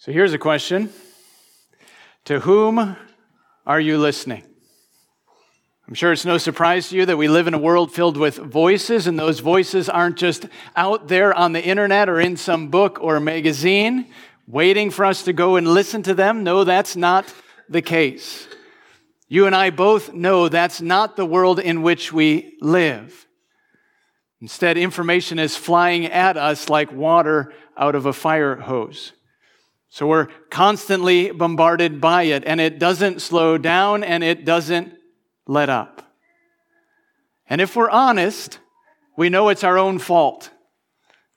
So here's a question. To whom are you listening? I'm sure it's no surprise to you that we live in a world filled with voices, and those voices aren't just out there on the internet or in some book or magazine waiting for us to go and listen to them. No, that's not the case. You and I both know that's not the world in which we live. Instead, information is flying at us like water out of a fire hose. So we're constantly bombarded by it, and it doesn't slow down, and it doesn't let up. And if we're honest, we know it's our own fault,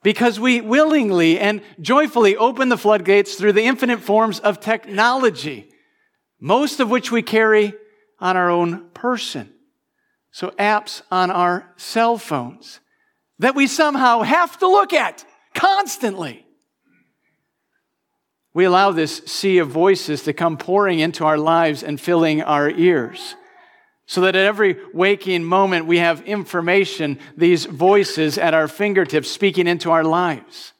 because we willingly and joyfully open the floodgates through the infinite forms of technology, most of which we carry on our own person. So apps on our cell phones that we somehow have to look at constantly. We allow this sea of voices to come pouring into our lives and filling our ears, so that at every waking moment we have information, these voices at our fingertips speaking into our lives.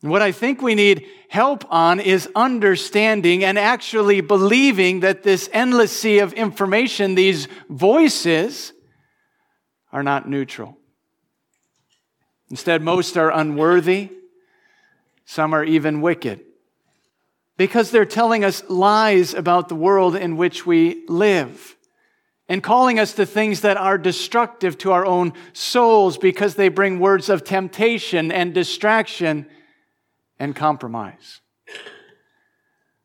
And what I think we need help on is understanding and actually believing that this endless sea of information, these voices, are not neutral. Instead, most are unworthy. Some are even wicked, because they're telling us lies about the world in which we live, and calling us to things that are destructive to our own souls, because they bring words of temptation and distraction and compromise.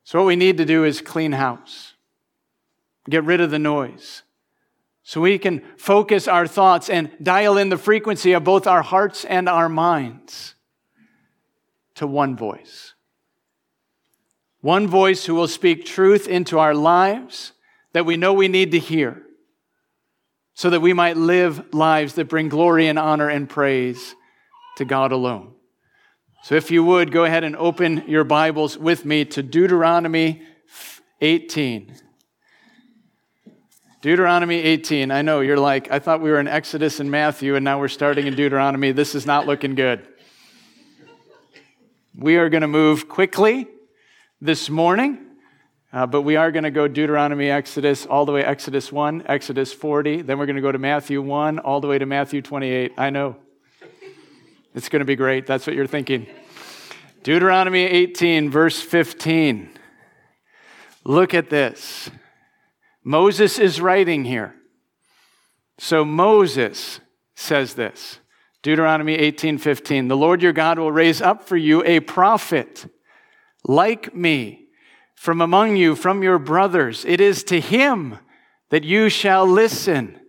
So what we need to do is clean house. Get rid of the noise, so we can focus our thoughts and dial in the frequency of both our hearts and our minds to one voice. One voice who will speak truth into our lives that we know we need to hear, so that we might live lives that bring glory and honor and praise to God alone. So if you would, go ahead and open your Bibles with me to Deuteronomy 18. Deuteronomy 18. I know, you're like, I thought we were in Exodus and Matthew, and now we're starting in Deuteronomy. This is not looking good. We are going to move quickly this morning. But we are going to go Deuteronomy, Exodus, all the way Exodus 1, Exodus 40. Then we're going to go to Matthew 1, all the way to Matthew 28. I know. It's going to be great. That's what you're thinking. Deuteronomy 18, verse 15. Look at this. Moses is writing here. So Moses says this. Deuteronomy 18, 15. The Lord your God will raise up for you a prophet like me from among you, from your brothers. It is to him that you shall listen,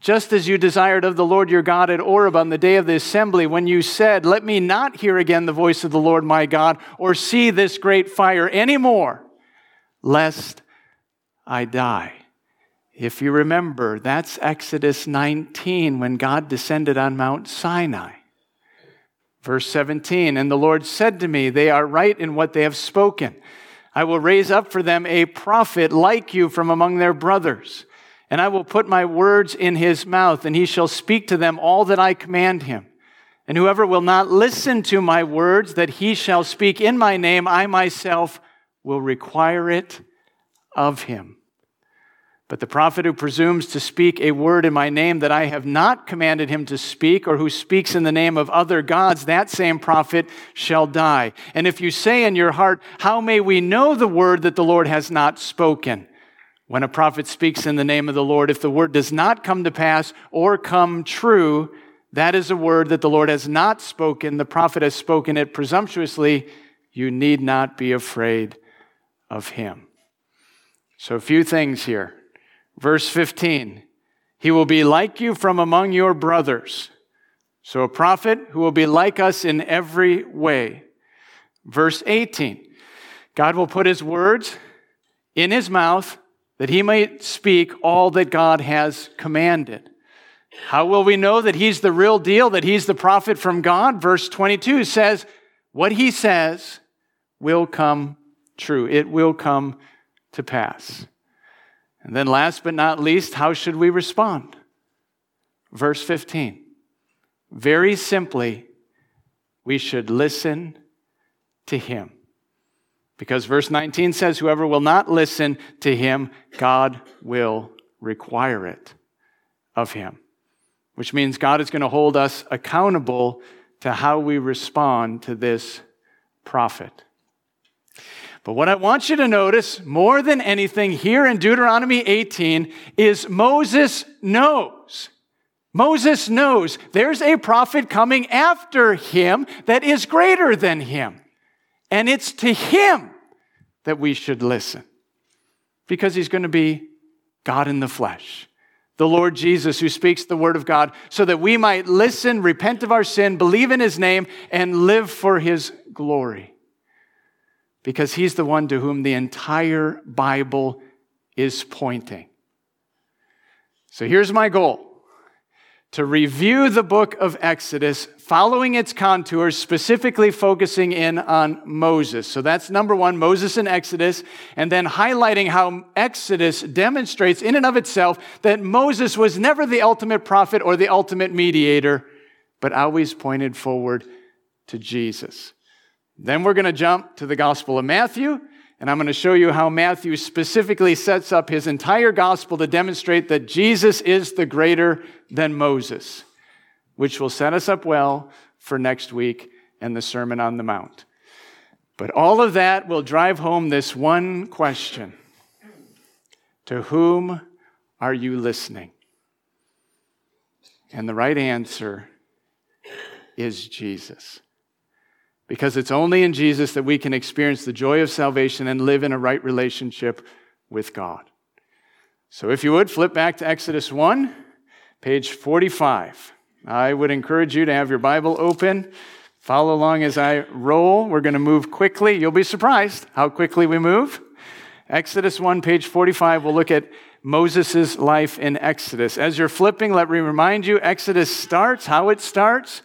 just as you desired of the Lord your God at Oreb on the day of the assembly, when you said, let me not hear again the voice of the Lord my God, or see this great fire any more, lest I die. If you remember, that's Exodus 19, when God descended on Mount Sinai. Verse 17, and the Lord said to me, they are right in what they have spoken. I will raise up for them a prophet like you from among their brothers, and I will put my words in his mouth, and he shall speak to them all that I command him. And whoever will not listen to my words that he shall speak in my name, I myself will require it of him. But the prophet who presumes to speak a word in my name that I have not commanded him to speak, or who speaks in the name of other gods, that same prophet shall die. And if you say in your heart, how may we know the word that the Lord has not spoken? When a prophet speaks in the name of the Lord, if the word does not come to pass or come true, that is a word that the Lord has not spoken. The prophet has spoken it presumptuously. You need not be afraid of him. So a few things here. Verse 15, he will be like you from among your brothers. So a prophet who will be like us in every way. Verse 18, God will put his words in his mouth that he might speak all that God has commanded. How will we know that he's the real deal, that he's the prophet from God? Verse 22 says, what he says will come true. It will come to pass. And then last but not least, how should we respond? Verse 15. Very simply, we should listen to him. Because verse 19 says, whoever will not listen to him, God will require it of him. Which means God is going to hold us accountable to how we respond to this prophet. But what I want you to notice more than anything here in Deuteronomy 18 is Moses knows. Moses knows there's a prophet coming after him that is greater than him. And it's to him that we should listen. Because he's going to be God in the flesh. The Lord Jesus, who speaks the word of God, so that we might listen, repent of our sin, believe in his name, and live for his glory. Because he's the one to whom the entire Bible is pointing. So here's my goal. To review the book of Exodus, following its contours, specifically focusing in on Moses. So that's number one, Moses and Exodus, and then highlighting how Exodus demonstrates in and of itself that Moses was never the ultimate prophet or the ultimate mediator, but always pointed forward to Jesus. Then we're going to jump to the Gospel of Matthew, and I'm going to show you how Matthew specifically sets up his entire gospel to demonstrate that Jesus is the greater than Moses, which will set us up well for next week and the Sermon on the Mount. But all of that will drive home this one question. To whom are you listening? And the right answer is Jesus. Because it's only in Jesus that we can experience the joy of salvation and live in a right relationship with God. So if you would, flip back to Exodus 1, page 45. I would encourage you to have your Bible open. Follow along as I roll. We're going to move quickly. You'll be surprised how quickly we move. Exodus 1, page 45, we'll look at Moses' life in Exodus. As you're flipping, let me remind you, Exodus starts, how it starts.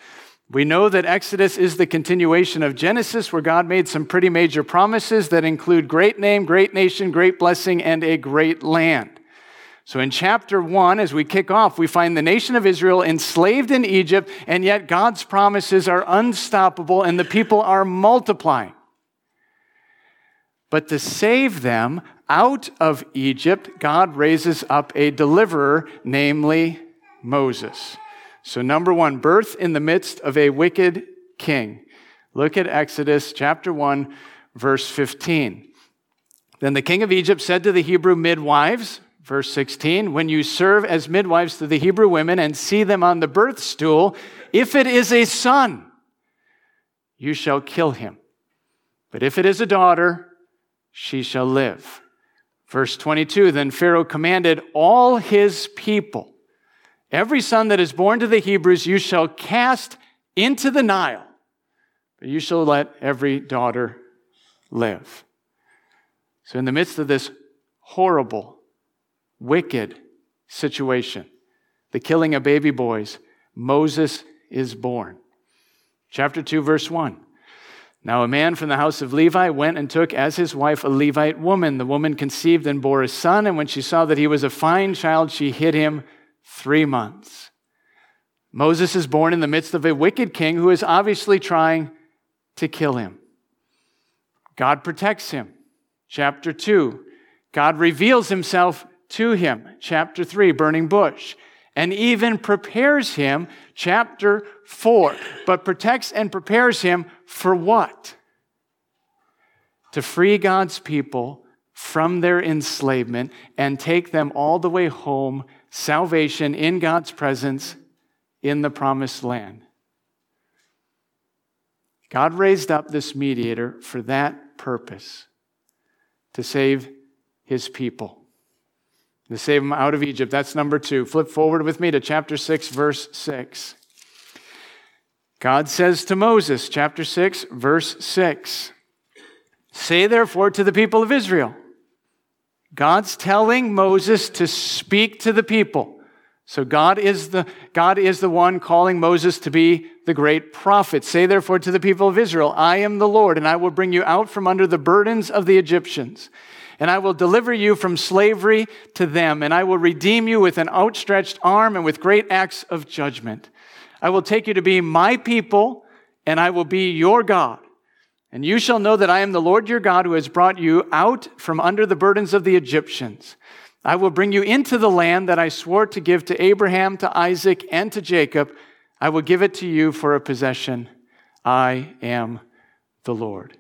We know that Exodus is the continuation of Genesis, where God made some pretty major promises that include great name, great nation, great blessing, and a great land. So in chapter 1, as we kick off, we find the nation of Israel enslaved in Egypt, and yet God's promises are unstoppable and the people are multiplying. But to save them out of Egypt, God raises up a deliverer, namely Moses. So number one, birth in the midst of a wicked king. Look at Exodus chapter 1, verse 15. Then the king of Egypt said to the Hebrew midwives, verse 16, when you serve as midwives to the Hebrew women and see them on the birth stool, if it is a son, you shall kill him. But if it is a daughter, she shall live. Verse 22, then Pharaoh commanded all his people, every son that is born to the Hebrews you shall cast into the Nile, but you shall let every daughter live. So in the midst of this horrible, wicked situation, the killing of baby boys, Moses is born. Chapter 2, verse 1. Now a man from the house of Levi went and took as his wife a Levite woman. The woman conceived and bore a son, and when she saw that he was a fine child, she hid him 3 months. Moses is born in the midst of a wicked king who is obviously trying to kill him. God protects him. Chapter 2, God reveals himself to him. Chapter 3, burning bush. And even prepares him. Chapter 4, but protects and prepares him for what? To free God's people from their enslavement and take them all the way home, salvation in God's presence in the promised land. God raised up this mediator for that purpose, to save his people, to save them out of Egypt. That's number 2. Flip forward with me to chapter 6, verse 6. God says to Moses, chapter 6, verse 6, say therefore to the people of Israel, God's telling Moses to speak to the people. So God is the one calling Moses to be the great prophet. Say therefore to the people of Israel, I am the Lord, and I will bring you out from under the burdens of the Egyptians, and I will deliver you from slavery to them, and I will redeem you with an outstretched arm and with great acts of judgment. I will take you to be my people, and I will be your God. And you shall know that I am the Lord your God who has brought you out from under the burdens of the Egyptians. I will bring you into the land that I swore to give to Abraham, to Isaac, and to Jacob. I will give it to you for a possession. I am the Lord."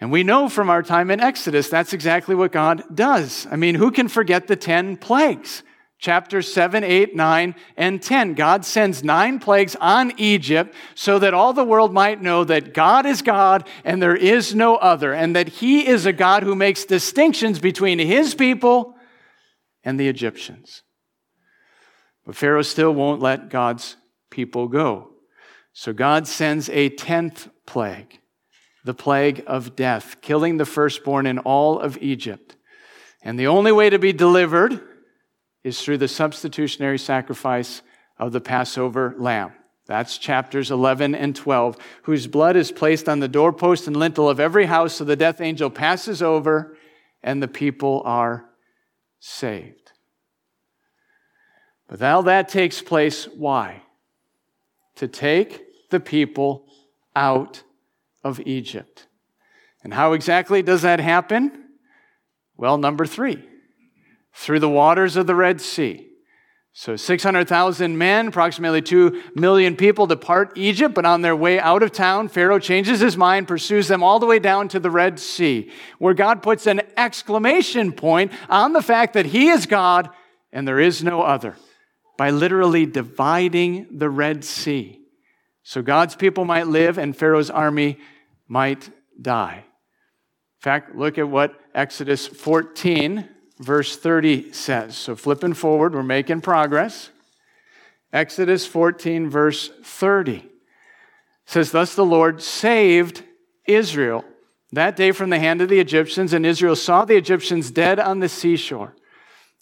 And we know from our time in Exodus, that's exactly what God does. I mean, who can forget the 10 plagues? Chapters 7, 8, 9, and 10. God sends 9 plagues on Egypt so that all the world might know that God is God and there is no other, and that He is a God who makes distinctions between His people and the Egyptians. But Pharaoh still won't let God's people go. So God sends a 10th plague, the plague of death, killing the firstborn in all of Egypt. And the only way to be delivered is through the substitutionary sacrifice of the Passover lamb. That's chapters 11 and 12, whose blood is placed on the doorpost and lintel of every house so the death angel passes over and the people are saved. But all that takes place, why? To take the people out of Egypt. And how exactly does that happen? Well, number 3, through the waters of the Red Sea. So 600,000 men, approximately 2 million people depart Egypt, but on their way out of town, Pharaoh changes his mind, pursues them all the way down to the Red Sea, where God puts an exclamation point on the fact that He is God and there is no other, by literally dividing the Red Sea, so God's people might live and Pharaoh's army might die. In fact, look at what Exodus 14, verse 30 says. So flipping forward, we're making progress. Exodus 14, verse 30 says, "Thus the Lord saved Israel that day from the hand of the Egyptians, and Israel saw the Egyptians dead on the seashore.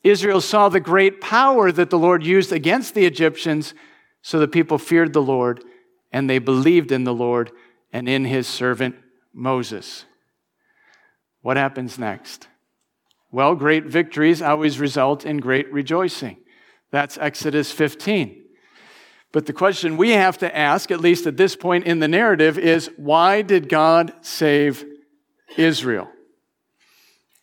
Israel saw the great power that the Lord used against the Egyptians, so the people feared the Lord, and they believed in the Lord and in His servant Moses." What happens next? Well, great victories always result in great rejoicing. That's Exodus 15. But the question we have to ask, at least at this point in the narrative, is why did God save Israel?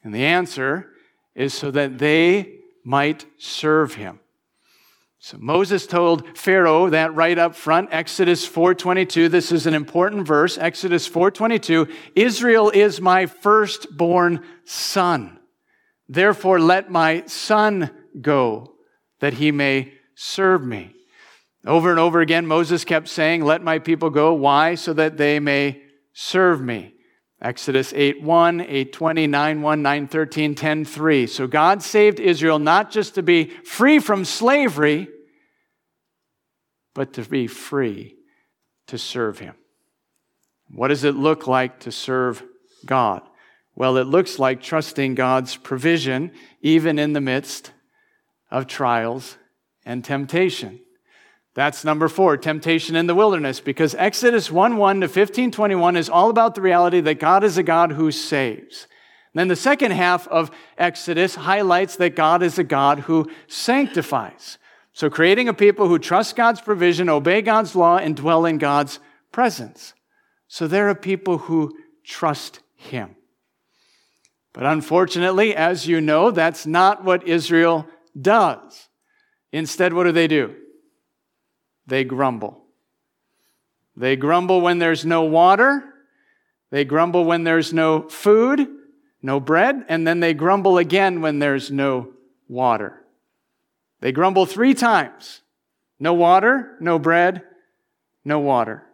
And the answer is so that they might serve Him. So Moses told Pharaoh that right up front, Exodus 4:22. This is an important verse, Exodus 4:22. "Israel is my firstborn son. Therefore let my son go, that he may serve me." Over and over again, Moses kept saying, "Let my people go." Why? So that they may serve me. Exodus 8:1, 8:20, 9:1, 9:13, 10:3. So God saved Israel not just to be free from slavery, but to be free to serve Him. What does it look like to serve God? Well, it looks like trusting God's provision even in the midst of trials and temptation. That's number 4, temptation in the wilderness, because Exodus 1:1 to 15:21 is all about the reality that God is a God who saves. And then the second half of Exodus highlights that God is a God who sanctifies. So creating a people who trust God's provision, obey God's law, and dwell in God's presence. So they're a people who trust Him. But unfortunately, as you know, that's not what Israel does. Instead, what do? They grumble. They grumble when there's no water. They grumble when there's no food, no bread. And then they grumble again when there's no water. They grumble 3 times. No water, no bread, no water.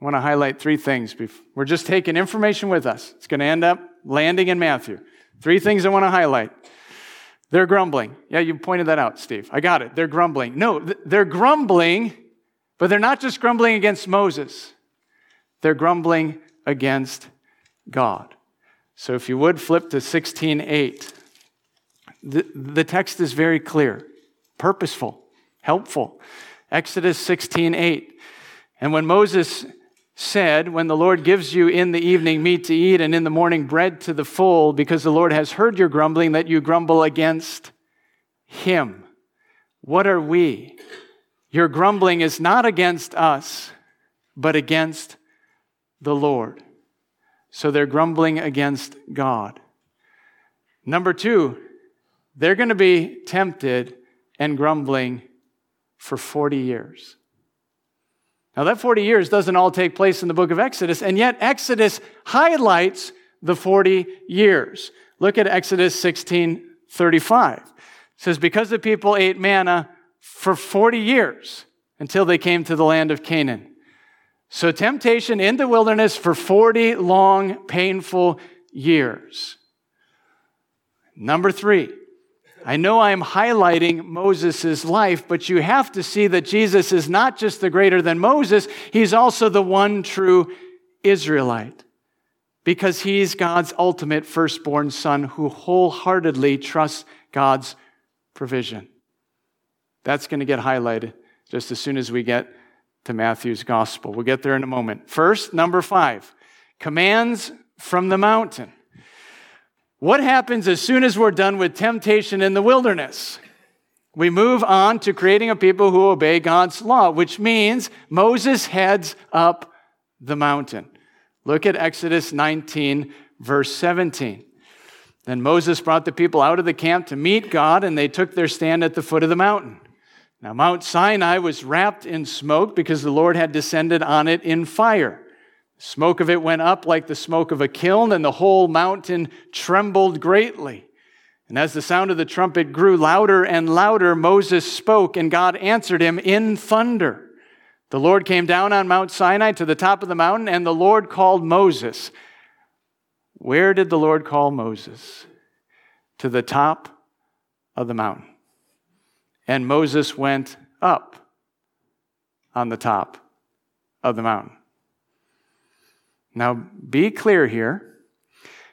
I want to highlight 3 things. We're just taking information with us. It's going to end up landing in Matthew. 3 things I want to highlight. They're grumbling. Yeah, you pointed that out, Steve. I got it. They're grumbling. No, they're grumbling, but they're not just grumbling against Moses. They're grumbling against God. So if you would, flip to 16:8. The text is very clear, purposeful, helpful. Exodus 16:8. "And when Moses said, 'When the Lord gives you in the evening meat to eat and in the morning bread to the full, because the Lord has heard your grumbling, that you grumble against Him.'" What are we? Your grumbling is not against us, but against the Lord. So they're grumbling against God. Number two, they're going to be tempted and grumbling for 40 years. Now that 40 years doesn't all take place in the book of Exodus, and yet Exodus highlights the 40 years. Look at Exodus 16:35. It says, because the people ate manna for 40 years until they came to the land of Canaan. So temptation in the wilderness for 40 long, painful years. Number three, I know I am highlighting Moses' life, but you have to see that Jesus is not just the greater than Moses, he's also the one true Israelite, because he's God's ultimate firstborn son who wholeheartedly trusts God's provision. That's going to get highlighted just as soon as we get to Matthew's gospel. We'll get there in a moment. First, number five, commands from the mountain. What happens as soon as we're done with temptation in the wilderness? We move on to creating a people who obey God's law, which means Moses heads up the mountain. Look at Exodus 19, verse 17. Then Moses brought the people out of the camp to meet God, and they took their stand at the foot of the mountain. Now Mount Sinai was wrapped in smoke because the Lord had descended on it in fire. Smoke of it went up like the smoke of a kiln, and the whole mountain trembled greatly. And as the sound of the trumpet grew louder and louder, Moses spoke, and God answered him in thunder. The Lord came down on Mount Sinai to the top of the mountain, and the Lord called Moses. Where did the Lord call Moses? To the top of the mountain. And Moses went up on the top of the mountain. Now, be clear here,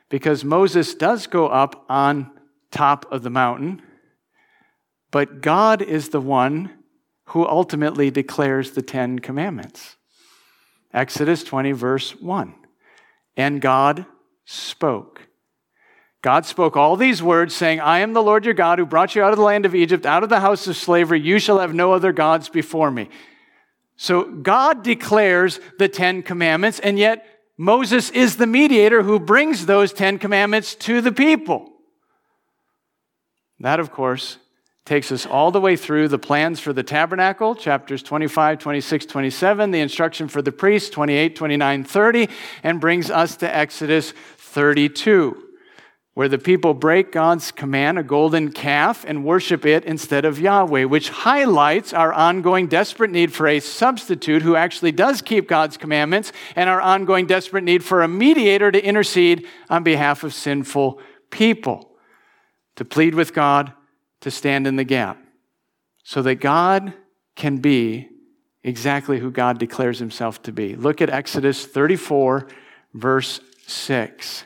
because Moses does go up on top of the mountain, but God is the one who ultimately declares the Ten Commandments. Exodus 20, verse 1. And God spoke. God spoke all these words, saying, I am the Lord your God who brought you out of the land of Egypt, out of the house of slavery. You shall have no other gods before me. So God declares the Ten Commandments, and yet Moses is the mediator who brings those 10 commandments to the people. That, of course, takes us all the way through the plans for the tabernacle, chapters 25, 26, 27, the instruction for the priests, 28, 29, 30, and brings us to Exodus 32, where the people break God's command, a golden calf, and worship it instead of Yahweh, which highlights our ongoing desperate need for a substitute who actually does keep God's commandments, and our ongoing desperate need for a mediator to intercede on behalf of sinful people, to plead with God to stand in the gap, so that God can be exactly who God declares himself to be. Look at Exodus 34, verse 6.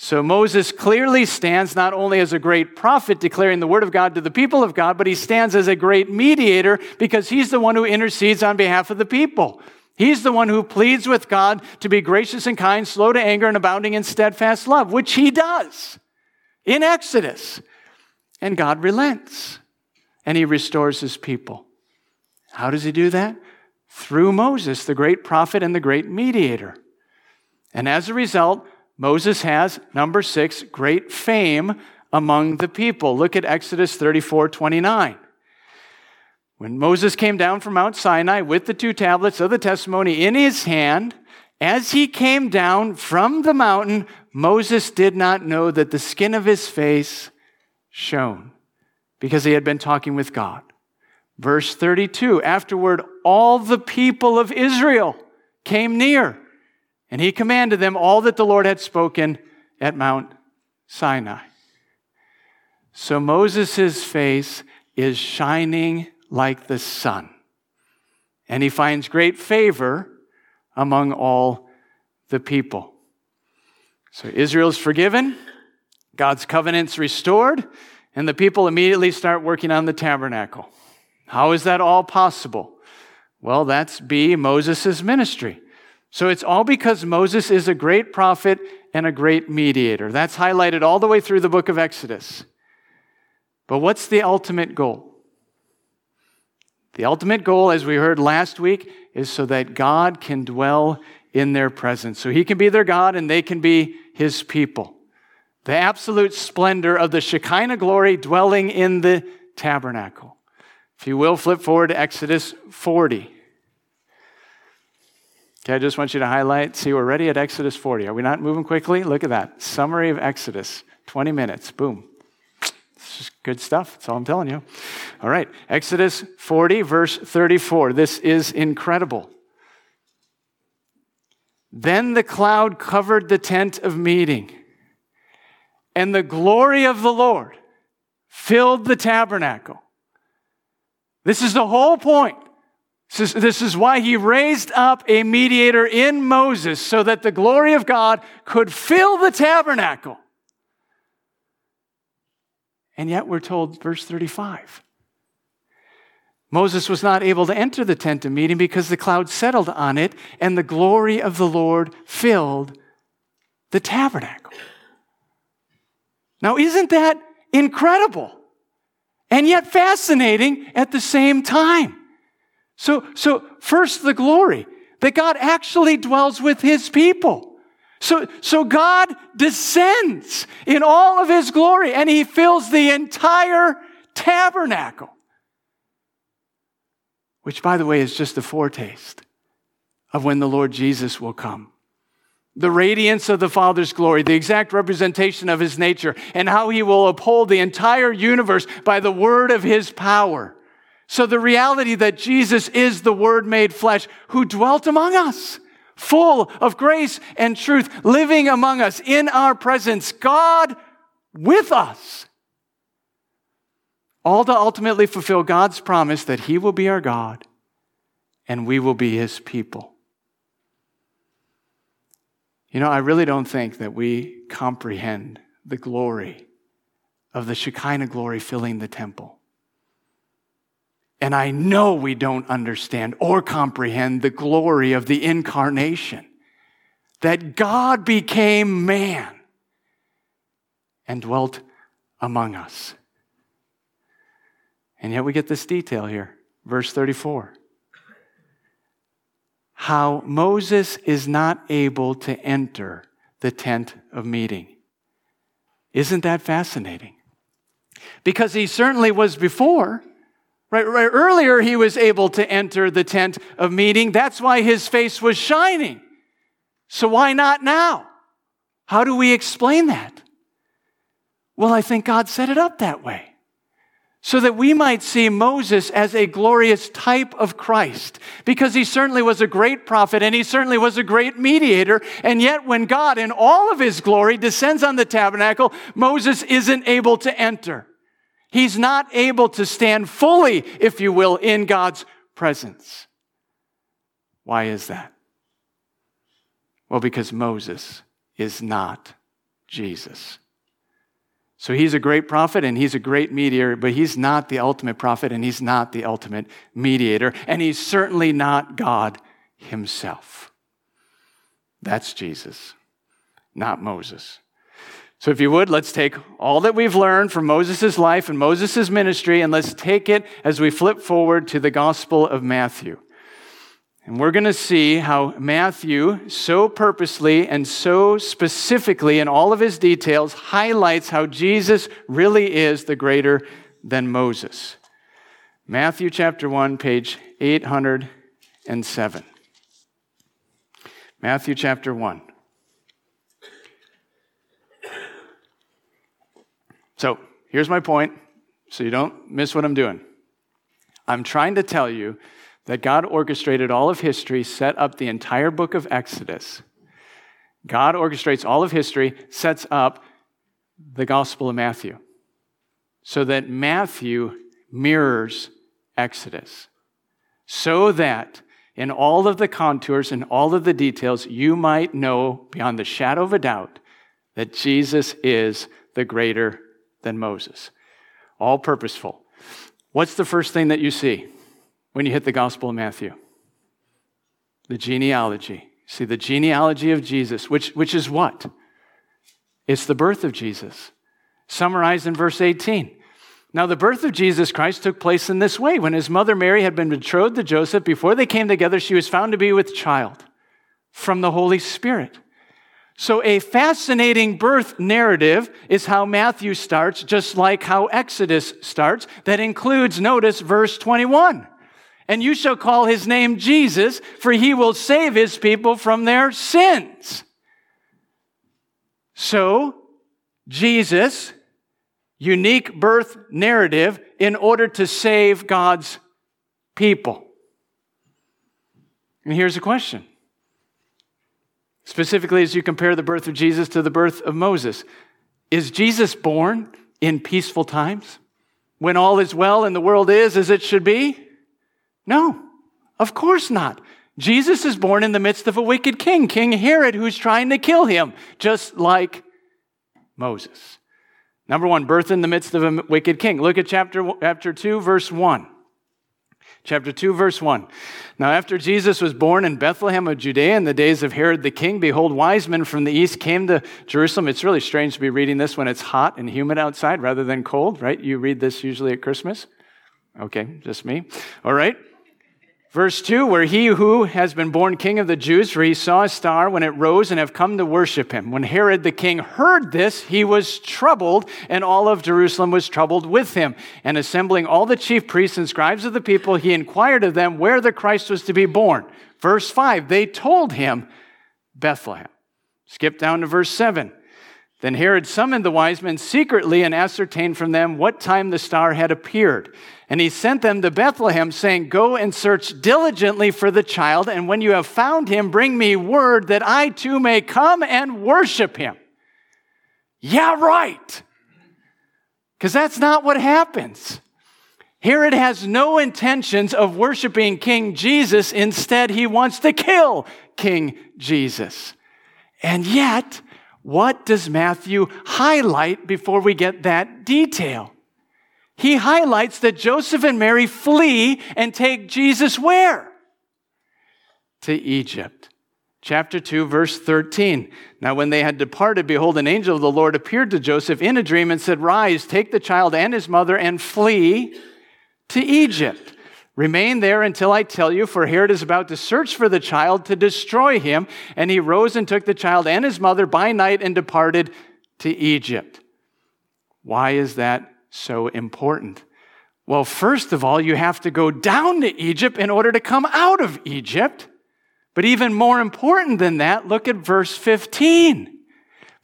So Moses clearly stands not only as a great prophet declaring the word of God to the people of God, but he stands as a great mediator because he's the one who intercedes on behalf of the people. He's the one who pleads with God to be gracious and kind, slow to anger, and abounding in steadfast love, which he does in Exodus. And God relents, and he restores his people. How does he do that? Through Moses, the great prophet and the great mediator. And as a result, Moses has, number six, great fame among the people. Look at Exodus 34, 29. When Moses came down from Mount Sinai with the two tablets of the testimony in his hand, as he came down from the mountain, Moses did not know that the skin of his face shone, because he had been talking with God. Verse 32, afterward, all the people of Israel came near, and he commanded them all that the Lord had spoken at Mount Sinai. So Moses' face is shining like the sun, and he finds great favor among all the people. So Israel's forgiven, God's covenant's restored, and the people immediately start working on the tabernacle. How is that all possible? Well, that's B, Moses' ministry. So it's all because Moses is a great prophet and a great mediator. That's highlighted all the way through the book of Exodus. But what's the ultimate goal? The ultimate goal, as we heard last week, is so that God can dwell in their presence. So he can be their God and they can be his people. The absolute splendor of the Shekinah glory dwelling in the tabernacle. If you will, flip forward to Exodus 40. Okay, I just want you to highlight. See, we're ready at Exodus 40. Are we not moving quickly? Look at that. Summary of Exodus. 20 minutes. Boom. It's just good stuff. That's all I'm telling you. All right. Exodus 40, verse 34. This is incredible. Then the cloud covered the tent of meeting, and the glory of the Lord filled the tabernacle. This is the whole point. This is why he raised up a mediator in Moses, so that the glory of God could fill the tabernacle. And yet we're told, verse 35, Moses was not able to enter the tent of meeting because the cloud settled on it, and the glory of the Lord filled the tabernacle. Now, isn't that incredible? And yet fascinating at the same time. So first, the glory, that God actually dwells with his people. So God descends in all of his glory, and he fills the entire tabernacle. Which, by the way, is just a foretaste of when the Lord Jesus will come. The radiance of the Father's glory, the exact representation of his nature, and how he will uphold the entire universe by the word of his power. So the reality that Jesus is the Word made flesh who dwelt among us, full of grace and truth, living among us in our presence, God with us. All to ultimately fulfill God's promise that he will be our God and we will be his people. You know, I really don't think that we comprehend the glory of the Shekinah glory filling the temple. And I know we don't understand or comprehend the glory of the incarnation, that God became man and dwelt among us. And yet we get this detail here, verse 34. How Moses is not able to enter the tent of meeting. Isn't that fascinating? Because he certainly was before. Right, earlier he was able to enter the tent of meeting. That's why his face was shining. So why not now? How do we explain that? Well, I think God set it up that way, so that we might see Moses as a glorious type of Christ, because he certainly was a great prophet and he certainly was a great mediator. And yet when God in all of his glory descends on the tabernacle, Moses isn't able to enter. He's not able to stand fully, if you will, in God's presence. Why is that? Well, because Moses is not Jesus. So he's a great prophet and he's a great mediator, but he's not the ultimate prophet and he's not the ultimate mediator, and he's certainly not God himself. That's Jesus, not Moses. So if you would, let's take all that we've learned from Moses' life and Moses' ministry, and let's take it as we flip forward to the Gospel of Matthew. And we're going to see how Matthew so purposely and so specifically in all of his details highlights how Jesus really is the greater than Moses. Matthew chapter 1, page 807. Matthew chapter 1. So here's my point, so you don't miss what I'm doing. I'm trying to tell you that God orchestrated all of history, set up the entire book of Exodus. God orchestrates all of history, sets up the Gospel of Matthew, so that Matthew mirrors Exodus, so that in all of the contours and all of the details, you might know beyond the shadow of a doubt that Jesus is the greater than Moses. All purposeful. What's the first thing that you see when you hit the Gospel of Matthew? The genealogy. See, the genealogy of Jesus, which is what? It's the birth of Jesus, summarized in verse 18. Now, the birth of Jesus Christ took place in this way. When his mother Mary had been betrothed to Joseph, before they came together, she was found to be with child from the Holy Spirit. So a fascinating birth narrative is how Matthew starts, just like how Exodus starts. That includes, notice, verse 21. And you shall call his name Jesus, for he will save his people from their sins. So, Jesus, unique birth narrative in order to save God's people. And here's a question. Specifically, as you compare the birth of Jesus to the birth of Moses, is Jesus born in peaceful times when all is well and the world is as it should be? No, of course not. Jesus is born in the midst of a wicked king, King Herod, who's trying to kill him, just like Moses. Number one, birth in the midst of a wicked king. Look at chapter 2, verse 1. Chapter 2, verse 1. Now, after Jesus was born in Bethlehem of Judea in the days of Herod the king, behold, wise men from the east came to Jerusalem. It's really strange to be reading this when it's hot and humid outside rather than cold, right? You read this usually at Christmas. Okay, just me. All right. Verse 2, where he who has been born king of the Jews, for he saw a star when it rose and have come to worship him. When Herod the king heard this, he was troubled, and all of Jerusalem was troubled with him. And assembling all the chief priests and scribes of the people, he inquired of them where the Christ was to be born. Verse 5, they told him, Bethlehem. Skip down to verse 7. Then Herod summoned the wise men secretly and ascertained from them what time the star had appeared. And he sent them to Bethlehem, saying, Go and search diligently for the child, and when you have found him, bring me word that I too may come and worship him. Yeah, right. Because that's not what happens. Herod has no intentions of worshiping King Jesus. Instead, he wants to kill King Jesus. And yet, what does Matthew highlight before we get that detail? He highlights that Joseph and Mary flee and take Jesus where? To Egypt. Chapter 2, verse 13. Now when they had departed, behold, an angel of the Lord appeared to Joseph in a dream and said, Rise, take the child and his mother and flee to Egypt. Remain there until I tell you, for Herod is about to search for the child to destroy him. And he rose and took the child and his mother by night and departed to Egypt. Why is that so important? Well, first of all, you have to go down to Egypt in order to come out of Egypt. But even more important than that, look at verse 15.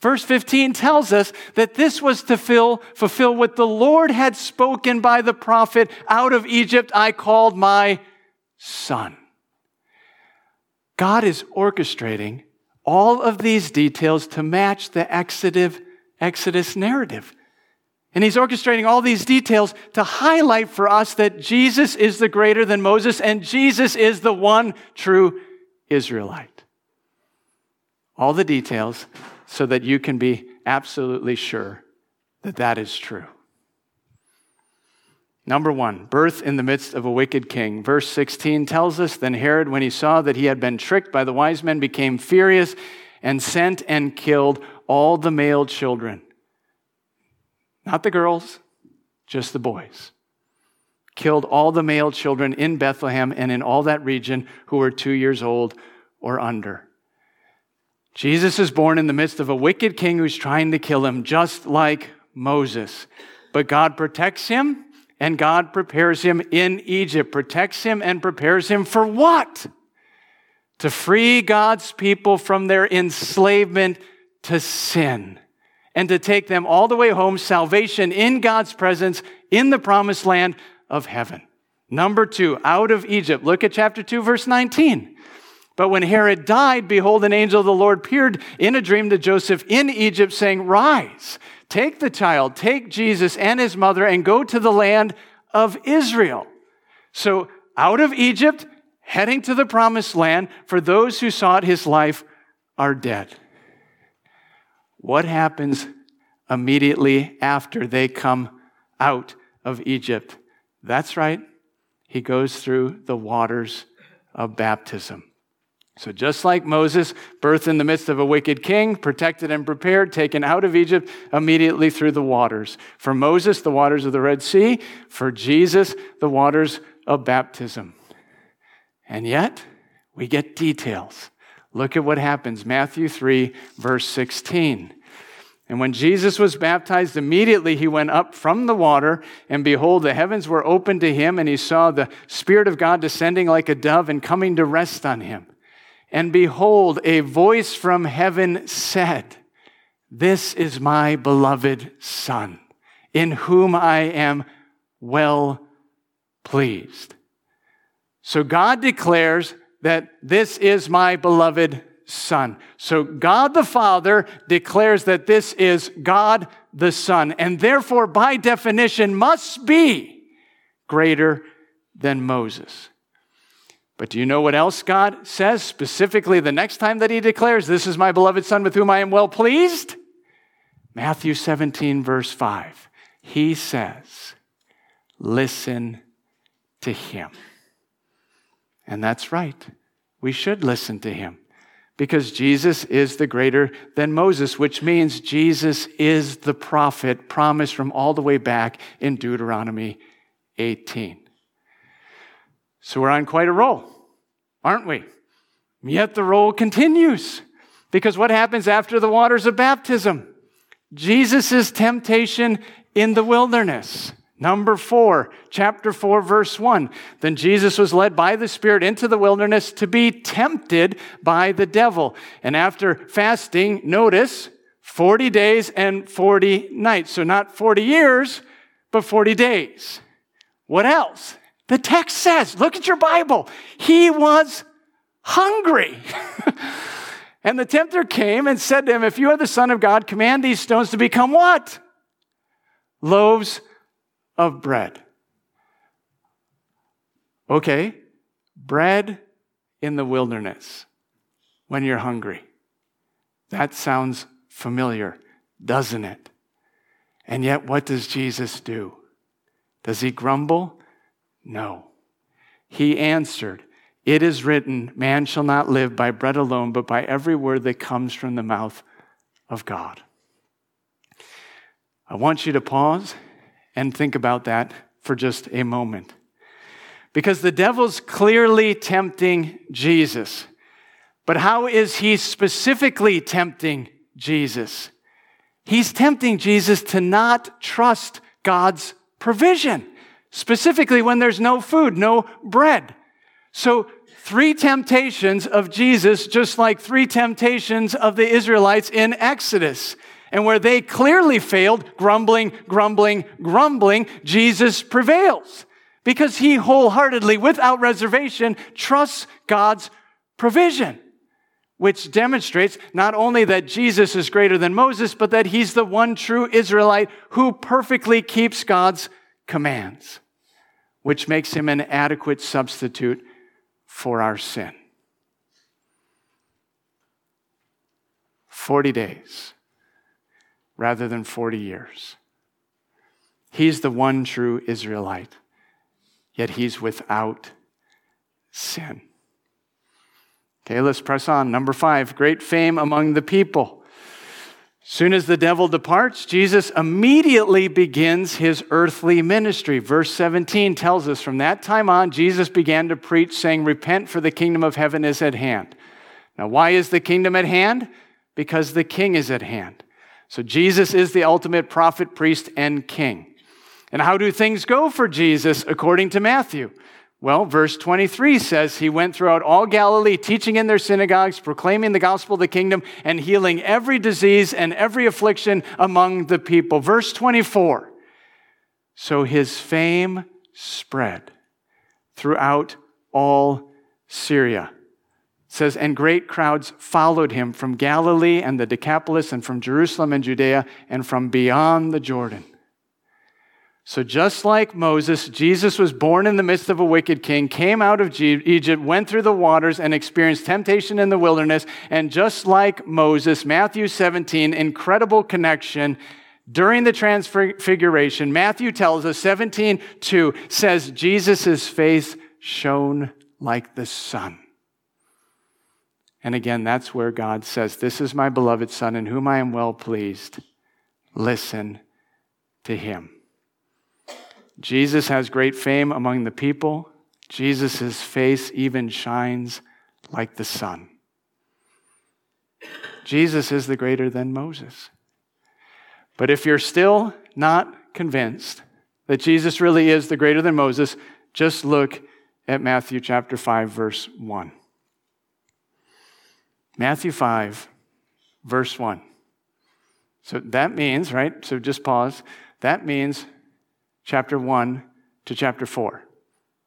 Verse 15 tells us that this was to fulfill what the Lord had spoken by the prophet, out of Egypt I called my son. God is orchestrating all of these details to match the Exodus narrative. And he's orchestrating all these details to highlight for us that Jesus is the greater than Moses and Jesus is the one true Israelite. All the details so that you can be absolutely sure that that is true. Number one, birth in the midst of a wicked king. Verse 16 tells us, Then Herod, when he saw that he had been tricked by the wise men, became furious and sent and killed all the male children. Not the girls, just the boys. Killed all the male children in Bethlehem and in all that region who were 2 years old or under. Jesus is born in the midst of a wicked king who's trying to kill him, just like Moses. But God protects him, and God prepares him in Egypt. Protects him and prepares him for what? To free God's people from their enslavement to sin, and to take them all the way home, salvation in God's presence, in the promised land of heaven. Number two, out of Egypt. Look at chapter 2, verse 19. But when Herod died, behold, an angel of the Lord appeared in a dream to Joseph in Egypt, saying, Rise, take the child, take Jesus and his mother, and go to the land of Israel. So out of Egypt, heading to the promised land, for those who sought his life are dead. What happens immediately after they come out of Egypt. That's right. He goes through the waters of baptism. So just like Moses, birthed in the midst of a wicked king, protected and prepared, taken out of Egypt, immediately through the waters. For Moses, the waters of the Red Sea. For Jesus, the waters of baptism. And yet, we get details. Look at what happens. Matthew 3, verse 16. And when Jesus was baptized, immediately he went up from the water, and behold, the heavens were opened to him, and he saw the Spirit of God descending like a dove and coming to rest on him. And behold, a voice from heaven said, "This is my beloved Son, in whom I am well pleased." So God declares that this is my beloved Son. So God the Father declares that this is God the Son, and therefore, by definition, must be greater than Moses. But do you know what else God says specifically the next time that he declares, "This is my beloved Son with whom I am well pleased"? Matthew 17, verse 5. He says, "Listen to him." And that's right. We should listen to him because Jesus is the greater than Moses, which means Jesus is the prophet promised from all the way back in Deuteronomy 18. So we're on quite a roll, aren't we? Yet the roll continues, because what happens after the waters of baptism? Jesus' temptation in the wilderness. Number 4, chapter 4, verse 1. Then Jesus was led by the Spirit into the wilderness to be tempted by the devil. And after fasting, notice, 40 days and 40 nights. So not 40 years, but 40 days. What else? The text says, look at your Bible, he was hungry. And the tempter came and said to him, "If you are the Son of God, command these stones to become" what? "Loaves of bread." Okay, bread in the wilderness when you're hungry. That sounds familiar, doesn't it? And yet, what does Jesus do? Does he grumble? No. He answered, "It is written, man shall not live by bread alone, but by every word that comes from the mouth of God." I want you to pause and think about that for just a moment. Because the devil's clearly tempting Jesus. But how is he specifically tempting Jesus? He's tempting Jesus to not trust God's provision. Specifically when there's no food, no bread. So 3 temptations of Jesus, just like 3 temptations of the Israelites in Exodus. And where they clearly failed, grumbling, Jesus prevails. Because he wholeheartedly, without reservation, trusts God's provision. Which demonstrates not only that Jesus is greater than Moses, but that he's the one true Israelite who perfectly keeps God's commands, which makes him an adequate substitute for our sin. 40 days rather than 40 years. He's the one true Israelite, yet he's without sin. Okay, let's press on. Number 5, great fame among the people. Soon as the devil departs, Jesus immediately begins his earthly ministry. Verse 17 tells us, "From that time on, Jesus began to preach, saying, 'Repent, for the kingdom of heaven is at hand.'" Now, why is the kingdom at hand? Because the king is at hand. So Jesus is the ultimate prophet, priest, and king. And how do things go for Jesus according to Matthew? Well, verse 23 says, "He went throughout all Galilee, teaching in their synagogues, proclaiming the gospel of the kingdom, and healing every disease and every affliction among the people." Verse 24, "So his fame spread throughout all Syria." It says, "And great crowds followed him from Galilee and the Decapolis and from Jerusalem and Judea and from beyond the Jordan." So just like Moses, Jesus was born in the midst of a wicked king, came out of Egypt, went through the waters, and experienced temptation in the wilderness. And just like Moses, Matthew 17, incredible connection, During the transfiguration, Matthew tells us, 17:2 says, Jesus' face shone like the sun. And again, that's where God says, this is my beloved son in whom I am well pleased. Listen to him. Jesus has great fame among the people. Jesus' face even shines like the sun. Jesus is the greater than Moses. But if you're still not convinced that Jesus really is the greater than Moses, just look at Matthew chapter 5, verse 1. Matthew 5, verse 1. So that means, right? So just pause. That means chapter 1 to chapter 4,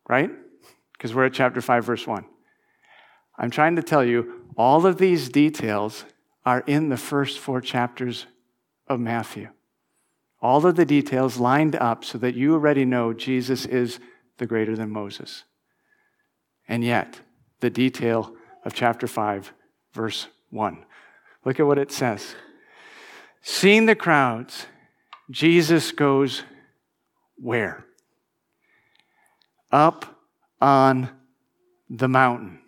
right? Because we're at chapter 5, verse 1. I'm trying to tell you, all of these details are in the first four chapters of Matthew. All of the details lined up so that you already know Jesus is the greater than Moses. And yet, the detail of chapter 5, verse 1. Look at what it says. Seeing the crowds, Jesus goes where? Up on the mountain.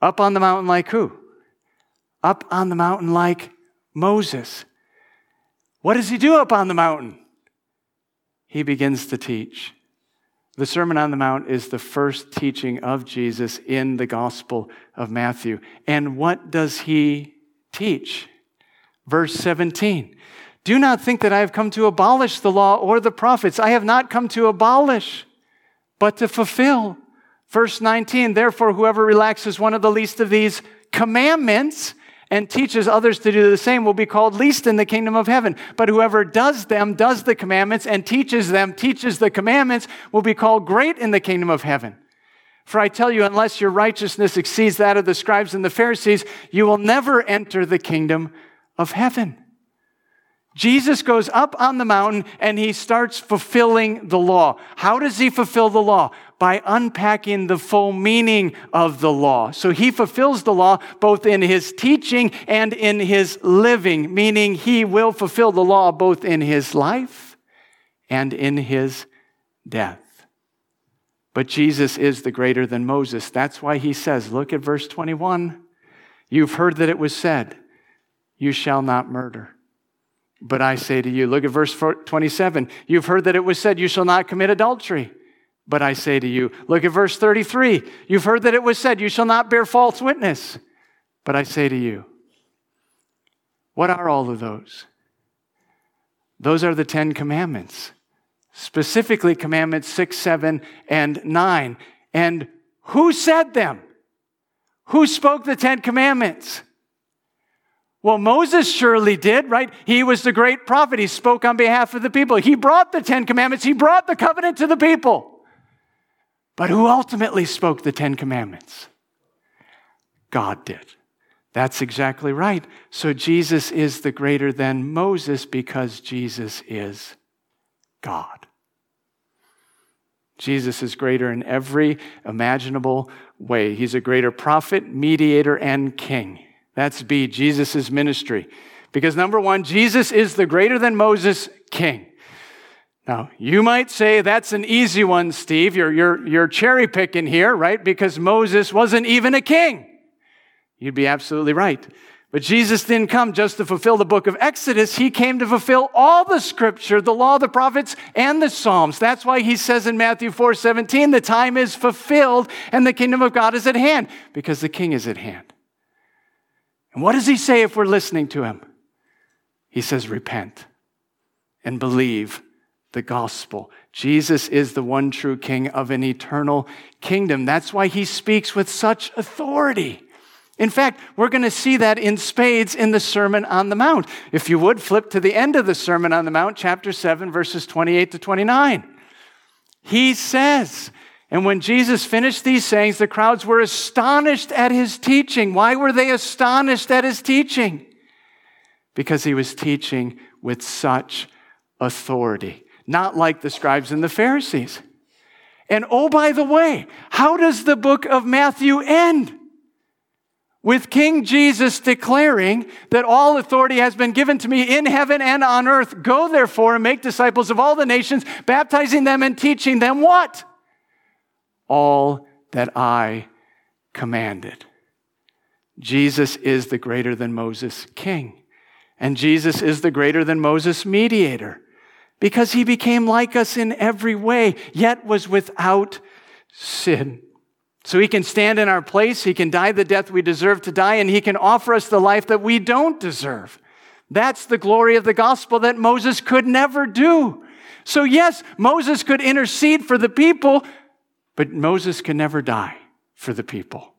Up on the mountain like who? Up on the mountain like Moses. What does he do up on the mountain? He begins to teach. The Sermon on the Mount is the first teaching of Jesus in the Gospel of Matthew. And what does he teach? Verse 17. Do not think that I have come to abolish the law or the prophets. I have not come to abolish, but to fulfill. Verse 19. Therefore, whoever relaxes one of the least of these commandments and teaches others to do the same will be called least in the kingdom of heaven. But whoever does them, does the commandments, and teaches them, teaches the commandments, will be called great in the kingdom of heaven. For I tell you, unless your righteousness exceeds that of the scribes and the Pharisees, you will never enter the kingdom of heaven. Jesus goes up on the mountain and he starts fulfilling the law. How does he fulfill the law? By unpacking the full meaning of the law. So he fulfills the law both in his teaching and in his living, meaning he will fulfill the law both in his life and in his death. But Jesus is the greater than Moses. That's why he says, look at verse 21. You've heard that it was said, you shall not murder. But I say to you, look at verse 27. You've heard that it was said, you shall not commit adultery. But I say to you, look at verse 33. You've heard that it was said, you shall not bear false witness. But I say to you, what are all of those? Those are the 10 commandments, specifically commandments 6, 7, and 9. And who said them? Who spoke the 10 commandments? Well, Moses surely did, right? He was the great prophet. He spoke on behalf of the people. He brought the 10 commandments. He brought the covenant to the people. But who ultimately spoke the 10 commandments? God did. That's exactly right. So Jesus is the greater than Moses because Jesus is God. Jesus is greater in every imaginable way. He's a greater prophet, mediator, and king. That's B, Jesus' ministry. Because number one, Jesus is the greater than Moses king. Now, you might say that's an easy one, Steve. You're cherry picking here, right? Because Moses wasn't even a king. You'd be absolutely right. But Jesus didn't come just to fulfill the book of Exodus. He came to fulfill all the scripture, the law, the prophets, and the Psalms. That's why he says in Matthew 4:17, the time is fulfilled and the kingdom of God is at hand, because the king is at hand. And what does he say if we're listening to him? He says, repent and believe the gospel. Jesus is the one true king of an eternal kingdom. That's why he speaks with such authority. In fact, we're going to see that in spades in the Sermon on the Mount. If you would, flip to the end of the Sermon on the Mount, chapter 7, verses 28 to 29. He says, and when Jesus finished these sayings, the crowds were astonished at his teaching. Why were they astonished at his teaching? Because he was teaching with such authority, not like the scribes and the Pharisees. And oh, by the way, how does the book of Matthew end? with King Jesus declaring that all authority has been given to me in heaven and on earth. Go therefore and make disciples of all the nations, baptizing them and teaching them what? All that I commanded. Jesus is the greater than Moses king. And Jesus is the greater than Moses mediator, because he became like us in every way, yet was without sin. So he can stand in our place, he can die the death we deserve to die, and he can offer us the life that we don't deserve. That's the glory of the gospel that Moses could never do. So yes, Moses could intercede for the people, but Moses can never die for the people.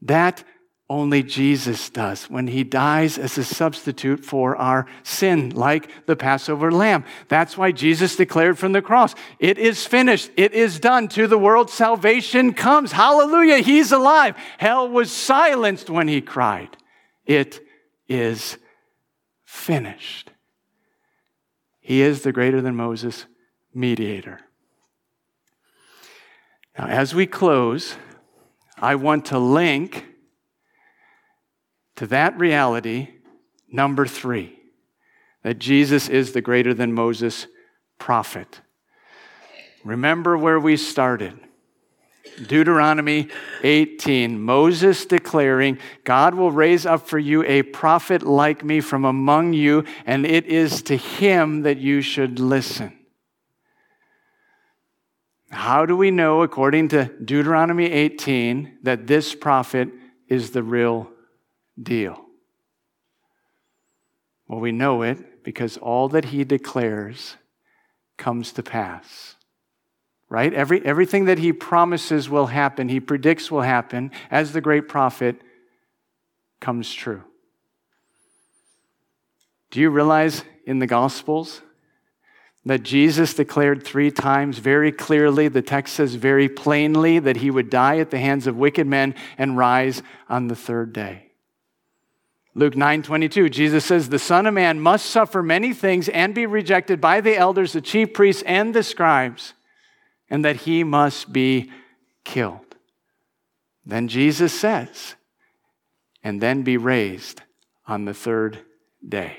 That only Jesus does when he dies as a substitute for our sin, like the Passover lamb. That's why Jesus declared from the cross, it is finished, it is done, to the world salvation comes. Hallelujah, he's alive. Hell was silenced when he cried, it is finished. He is the greater than Moses mediator. Now, as we close, I want to link to that reality, number 3, that Jesus is the greater than Moses prophet. Remember where we started. Deuteronomy 18, Moses declaring, God will raise up for you a prophet like me from among you, and it is to him that you should listen. How do we know, according to Deuteronomy 18, that this prophet is the real prophet? Deal. Well, we know it because all that he declares comes to pass, right? Everything that he promises will happen, he predicts will happen, as the great prophet, comes true. Do you realize in the Gospels that Jesus declared 3 times very clearly, the text says very plainly, that he would die at the hands of wicked men and rise on the 3rd day? Luke 9:22, Jesus says, the Son of Man must suffer many things and be rejected by the elders, the chief priests, and the scribes, and that he must be killed. Then Jesus says, and then be raised on the 3rd day.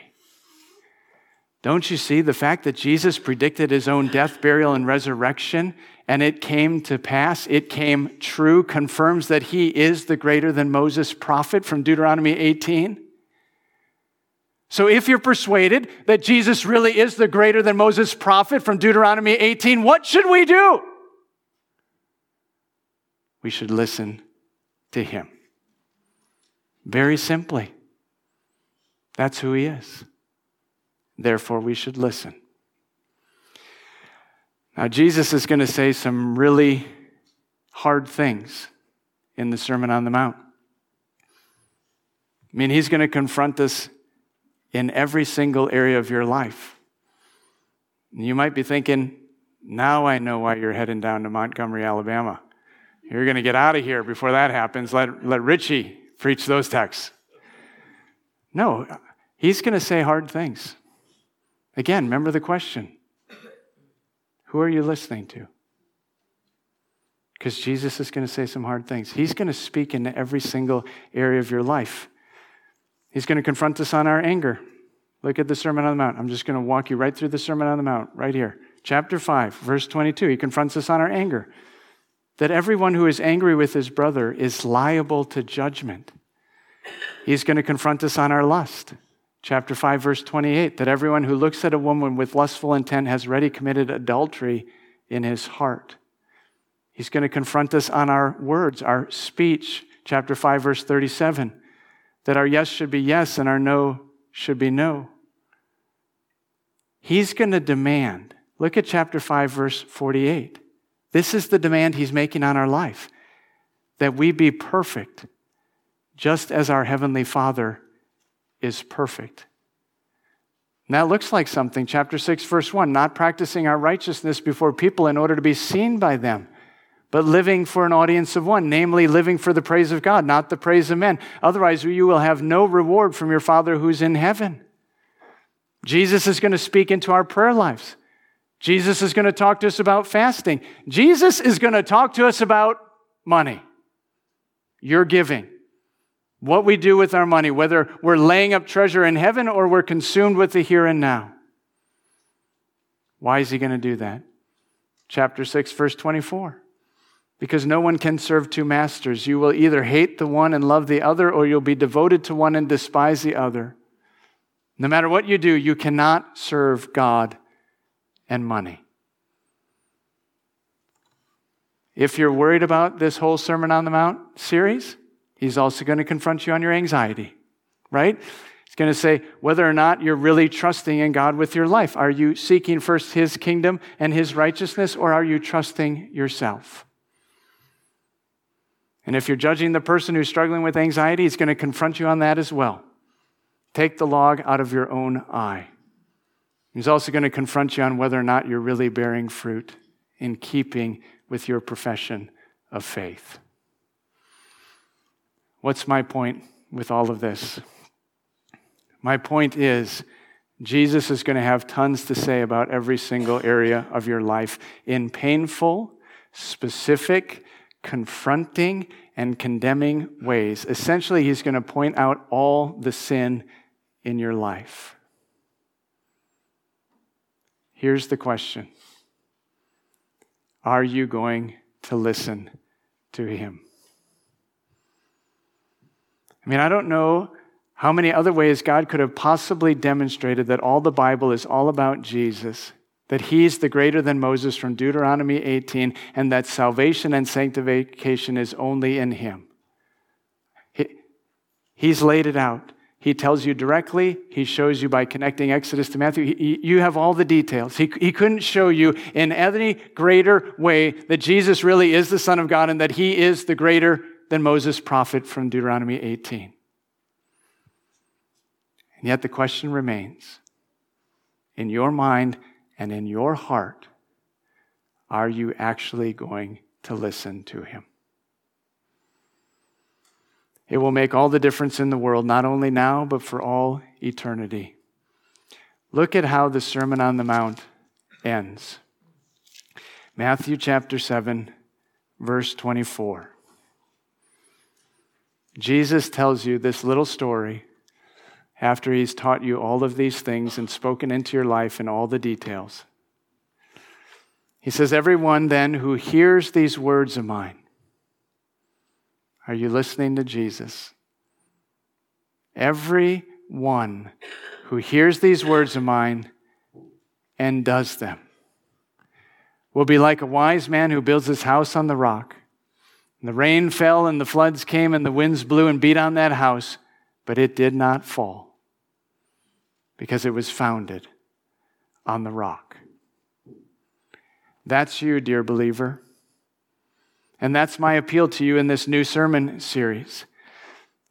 Don't you see the fact that Jesus predicted his own death, burial, and resurrection, and it came to pass, it came true, confirms that he is the greater than Moses prophet from Deuteronomy 18? So if you're persuaded that Jesus really is the greater than Moses prophet from Deuteronomy 18, what should we do? We should listen to him. Very simply. That's who he is. Therefore, we should listen. Now, Jesus is going to say some really hard things in the Sermon on the Mount. I mean, he's going to confront us in every single area of your life. And you might be thinking, now I know why you're heading down to Montgomery, Alabama. You're going to get out of here before that happens. Let Richie preach those texts. No, he's going to say hard things. Again, remember the question. Who are you listening to? Because Jesus is going to say some hard things. He's going to speak into every single area of your life. He's going to confront us on our anger. Look at the Sermon on the Mount. I'm just going to walk you right through the Sermon on the Mount, right here. Chapter 5, verse 22. He confronts us on our anger. That everyone who is angry with his brother is liable to judgment. He's going to confront us on our lust. Chapter 5, verse 28, that everyone who looks at a woman with lustful intent has already committed adultery in his heart. He's going to confront us on our words, our speech. Chapter 5, verse 37, that our yes should be yes and our no should be no. He's going to demand. Look at chapter 5, verse 48. This is the demand he's making on our life, that we be perfect, just as our Heavenly Father is perfect. And that looks like something. Chapter 6, verse 1, not practicing our righteousness before people in order to be seen by them, but living for an audience of one, namely living for the praise of God, not the praise of men. Otherwise, you will have no reward from your Father who's in heaven. Jesus is going to speak into our prayer lives. Jesus is going to talk to us about fasting. Jesus is going to talk to us about money, your giving, What we do with our money, whether we're laying up treasure in heaven or we're consumed with the here and now. Why is he going to do that? Chapter 6, verse 24. Because no one can serve two masters. You will either hate the one and love the other, or you'll be devoted to one and despise the other. No matter what you do, you cannot serve God and money. If you're worried about this whole Sermon on the Mount series, he's also going to confront you on your anxiety, right? He's going to say whether or not you're really trusting in God with your life. Are you seeking first his kingdom and his righteousness, or are you trusting yourself? And if you're judging the person who's struggling with anxiety, he's going to confront you on that as well. Take the log out of your own eye. He's also going to confront you on whether or not you're really bearing fruit in keeping with your profession of faith. What's my point with all of this? My point is, Jesus is going to have tons to say about every single area of your life in painful, specific, confronting, and condemning ways. Essentially, he's going to point out all the sin in your life. Here's the question. Are you going to listen to him? I mean, I don't know how many other ways God could have possibly demonstrated that all the Bible is all about Jesus, that he's the greater than Moses from Deuteronomy 18, and that salvation and sanctification is only in him. He's laid it out. He tells you directly. He shows you by connecting Exodus to Matthew. You have all the details. He couldn't show you in any greater way that Jesus really is the Son of God and that he is the greater than Moses' prophet from Deuteronomy 18. And yet the question remains, in your mind and in your heart, are you actually going to listen to him? It will make all the difference in the world, not only now, but for all eternity. Look at how the Sermon on the Mount ends. Matthew chapter 7, verse 24. Jesus tells you this little story after he's taught you all of these things and spoken into your life in all the details. He says, "Everyone then who hears these words of mine," are you listening to Jesus? "Everyone who hears these words of mine and does them will be like a wise man who builds his house on the rock. The rain fell and the floods came and the winds blew and beat on that house, but it did not fall because it was founded on the rock." That's you, dear believer. And that's my appeal to you in this new sermon series,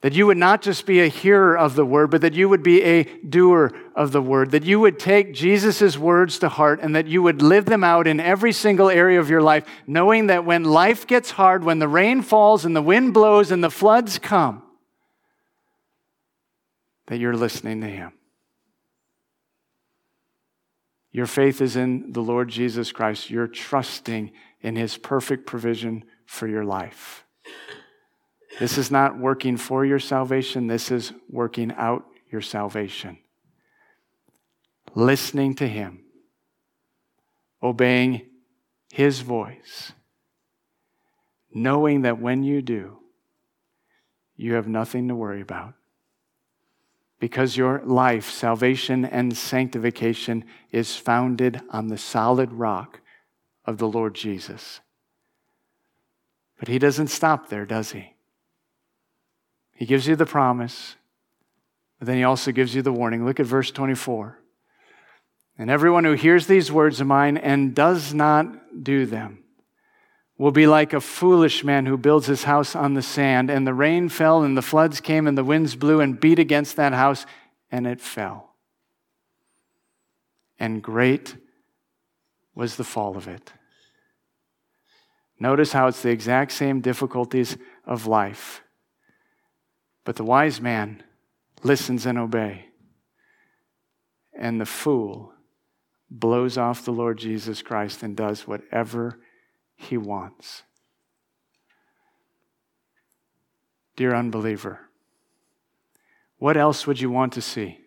that you would not just be a hearer of the word, but that you would be a doer of the word, that you would take Jesus' words to heart and that you would live them out in every single area of your life, knowing that when life gets hard, when the rain falls and the wind blows and the floods come, that you're listening to him. Your faith is in the Lord Jesus Christ. You're trusting in his perfect provision for your life. This is not working for your salvation. This is working out your salvation. Listening to him. Obeying his voice. Knowing that when you do, you have nothing to worry about. Because your life, salvation and sanctification, is founded on the solid rock of the Lord Jesus. But he doesn't stop there, does he? He gives you the promise, but then he also gives you the warning. Look at verse 24. "And everyone who hears these words of mine and does not do them will be like a foolish man who builds his house on the sand, and the rain fell and the floods came and the winds blew and beat against that house, and it fell. And great was the fall of it." Notice how it's the exact same difficulties of life. But the wise man listens and obeys, and the fool blows off the Lord Jesus Christ and does whatever he wants. Dear unbeliever, What else would you want to see?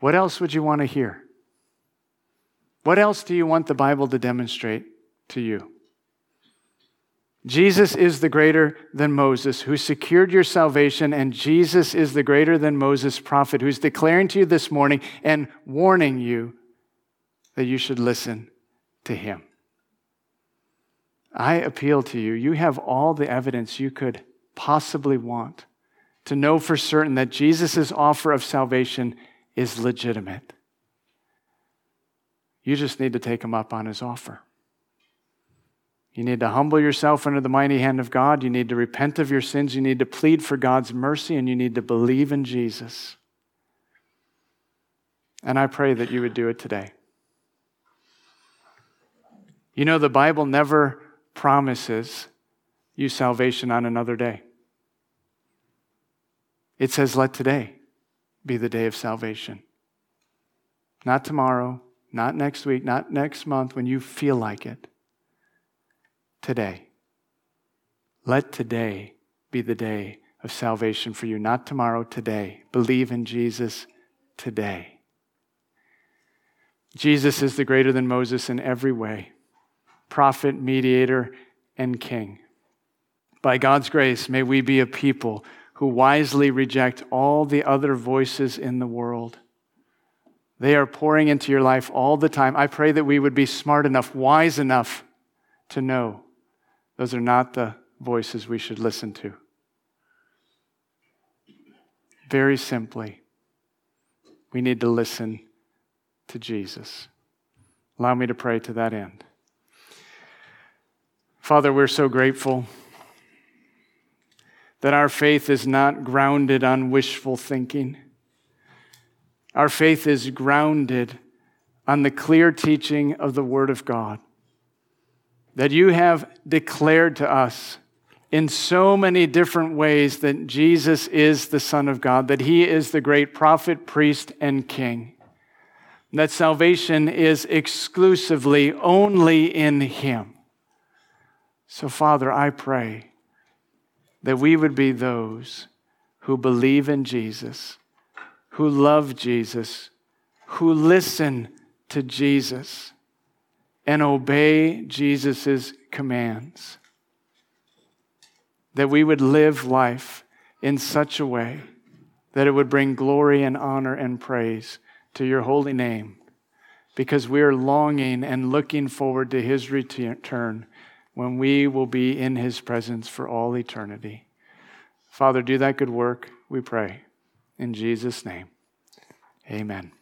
What else would you want to hear? What else do you want the Bible to demonstrate to you? Jesus is the greater than Moses who secured your salvation, and Jesus is the greater than Moses prophet who's declaring to you this morning and warning you that you should listen to him. I appeal to you. You have all the evidence you could possibly want to know for certain that Jesus' offer of salvation is legitimate. You just need to take him up on his offer. You need to humble yourself under the mighty hand of God. You need to repent of your sins. You need to plead for God's mercy, and you need to believe in Jesus. And I pray that you would do it today. You know, the Bible never promises you salvation on another day. It says, let today be the day of salvation. Not tomorrow, not next week, not next month, when you feel like it. Today. Let today be the day of salvation for you, not tomorrow, today. Believe in Jesus today. Jesus is the greater than Moses in every way, prophet, mediator, and king. By God's grace, may we be a people who wisely reject all the other voices in the world. They are pouring into your life all the time. I pray that we would be smart enough, wise enough to know those are not the voices we should listen to. Very simply, we need to listen to Jesus. Allow me to pray to that end. Father, we're so grateful that our faith is not grounded on wishful thinking. Our faith is grounded on the clear teaching of the Word of God that you have declared to us in so many different ways that Jesus is the Son of God, that he is the great prophet, priest, and king, and that salvation is exclusively only in him. So, Father, I pray that we would be those who believe in Jesus, who love Jesus, who listen to Jesus, and obey Jesus' commands. That we would live life in such a way that it would bring glory and honor and praise to your holy name, because we are longing and looking forward to his return when we will be in his presence for all eternity. Father, do that good work, we pray. In Jesus' name, amen.